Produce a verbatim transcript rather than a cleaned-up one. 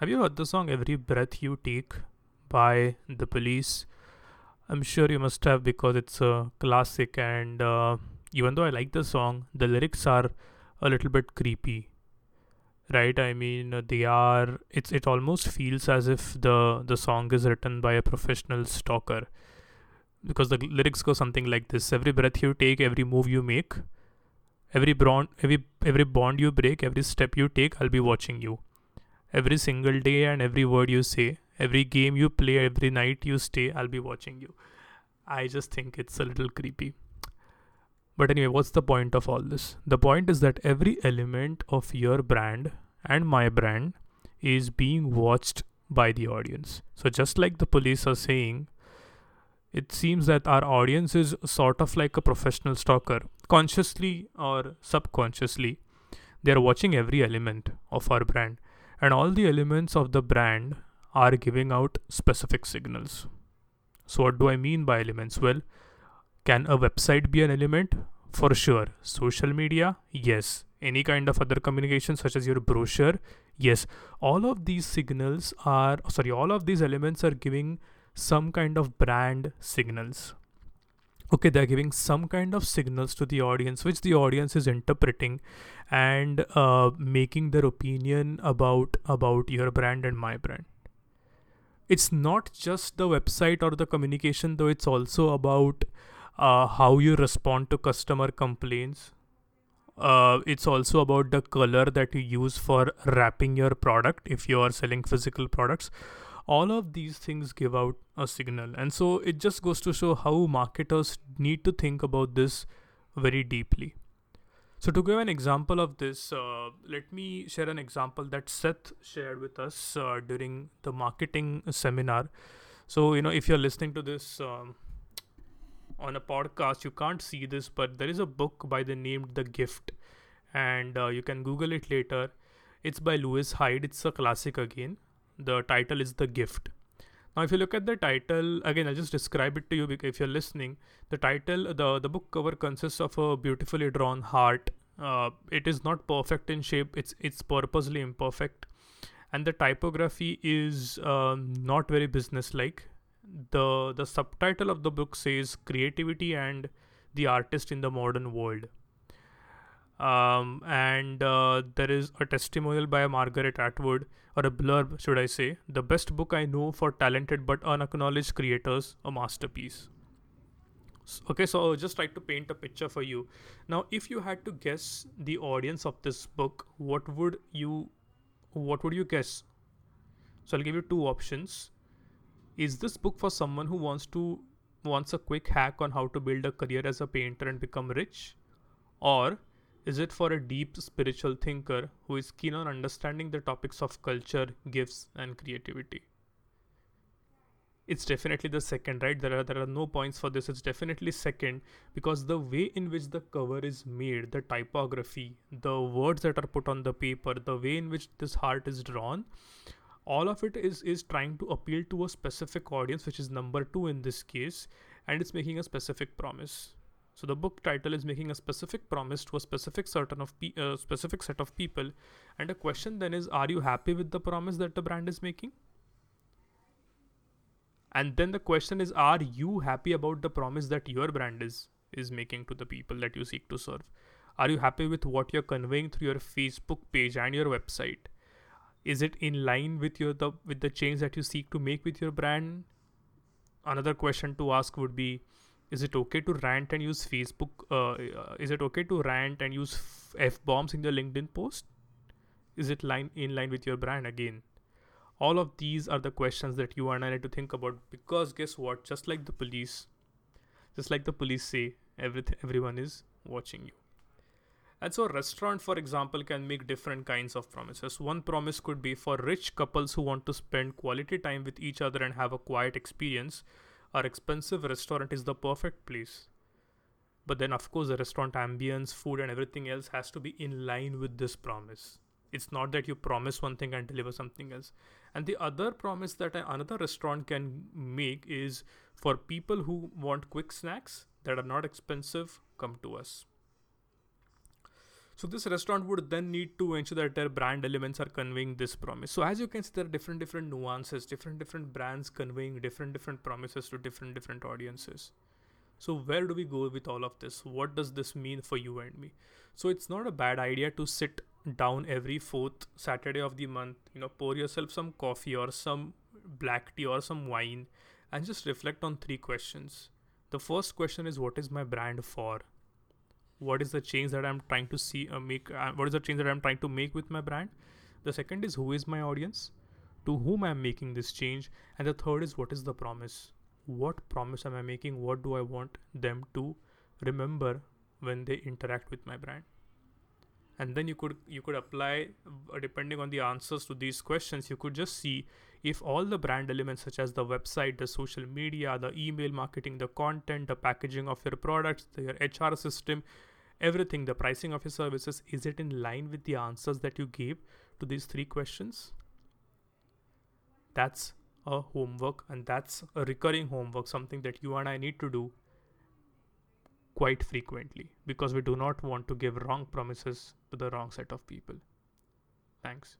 Have you heard the song Every Breath You Take by The Police? I'm sure you must have, because it's a classic, and uh, even though I like the song, the lyrics are a little bit creepy, right? I mean, they are, it's, it almost feels as if the, the song is written by a professional stalker, because the lyrics go something like this. Every breath you take, every move you make, every bond, every, every bond you break, every step you take, I'll be watching you. Every single day and every word you say, every game you play, every night you stay, I'll be watching you. I just think it's a little creepy. But anyway, what's the point of all this? The point is that every element of your brand and my brand is being watched by the audience. So just like the police are saying, it seems that our audience is sort of like a professional stalker. Consciously or subconsciously, they are watching every element of our brand. And all the elements of the brand are giving out specific signals. So what do I mean by elements? Well, can a website be an element? For sure. Social media? Yes. Any kind of other communication, such as your brochure? Yes. All of these signals are, sorry, all of these elements are giving some kind of brand signals. Okay, they're giving some kind of signals to the audience, which the audience is interpreting and uh, making their opinion about about your brand and my brand. It's not just the website or the communication, though. It's also about uh, how you respond to customer complaints. Uh, it's also about the color that you use for wrapping your product if you are selling physical products. All of these things give out a signal. And so it just goes to show how marketers need to think about this very deeply. So to give an example of this, uh, let me share an example that Seth shared with us uh, during the marketing seminar. So, you know, if you're listening to this um, on a podcast, you can't see this, but there is a book by the name The Gift, and uh, you can Google it later. It's by Lewis Hyde. It's a classic again. The title is The Gift. Now, if you look at the title, again, I'll just describe it to you if you're listening. The title, the, the book cover consists of a beautifully drawn heart. Uh, it is not perfect in shape. It's it's purposely imperfect. And the typography is um, not very businesslike. The, the subtitle of the book says Creativity and the Artist in the Modern World. Um, and uh, there is a testimonial by Margaret Atwood, or a blurb, should I say, the best book I know for talented but unacknowledged creators, a masterpiece. Okay, so I'll just try to paint a picture for you. Now, if you had to guess the audience of this book, what would you, what would you guess? So I'll give you two options. Is this book for someone who wants to, wants a quick hack on how to build a career as a painter and become rich? Or is it for a deep spiritual thinker who is keen on understanding the topics of culture, gifts, and creativity? It's definitely the second, right? There are there are no points for this. It's definitely second, because the way in which the cover is made, the typography, the words that are put on the paper, the way in which this heart is drawn, all of it is, is trying to appeal to a specific audience, which is number two in this case, and it's making a specific promise. So the book title is making a specific promise to a specific certain of pe- uh, specific set of people. And the question then is, are you happy with the promise that the brand is making? And then the question is, are you happy about the promise that your brand is, is making to the people that you seek to serve? Are you happy with what you're conveying through your Facebook page and your website? Is it in line with your the with the change that you seek to make with your brand? Another question to ask would be, Is it okay to rant and use Facebook? Uh, is it okay to rant and use F-bombs in your LinkedIn post? Is it line in line with your brand again? All of these are the questions that you and I need to think about, because guess what? Just like the police, just like the police say, everyth- everyone is watching you. And so a restaurant, for example, can make different kinds of promises. One promise could be for rich couples who want to spend quality time with each other and have a quiet experience. Our expensive restaurant is the perfect place. But then, of course, the restaurant ambience, food, and everything else has to be in line with this promise. It's not that you promise one thing and deliver something else. And the other promise that another restaurant can make is for people who want quick snacks that are not expensive, come to us. So this restaurant would then need to ensure that their brand elements are conveying this promise. So as you can see, there are different different nuances, different different brands conveying different different promises to different different audiences. So where do we go with all of this? What does this mean for you and me? So it's not a bad idea to sit down every fourth Saturday of the month, you know, pour yourself some coffee or some black tea or some wine and just reflect on three questions. The first question is, what is my brand for? What is the change that I'm trying to see uh, make? Uh, what is the change that I'm trying to make with my brand? The second is, who is my audience? To whom I'm making this change? And the third is, what is the promise? What promise am I making? What do I want them to remember when they interact with my brand? And then you could you could apply, uh, depending on the answers to these questions, you could just see if all the brand elements such as the website, the social media, the email marketing, the content, the packaging of your products, your H R system, everything, the pricing of your services, is it in line with the answers that you gave to these three questions? That's a homework, and that's a recurring homework, something that you and I need to do quite frequently, because we do not want to give wrong promises to the wrong set of people. Thanks.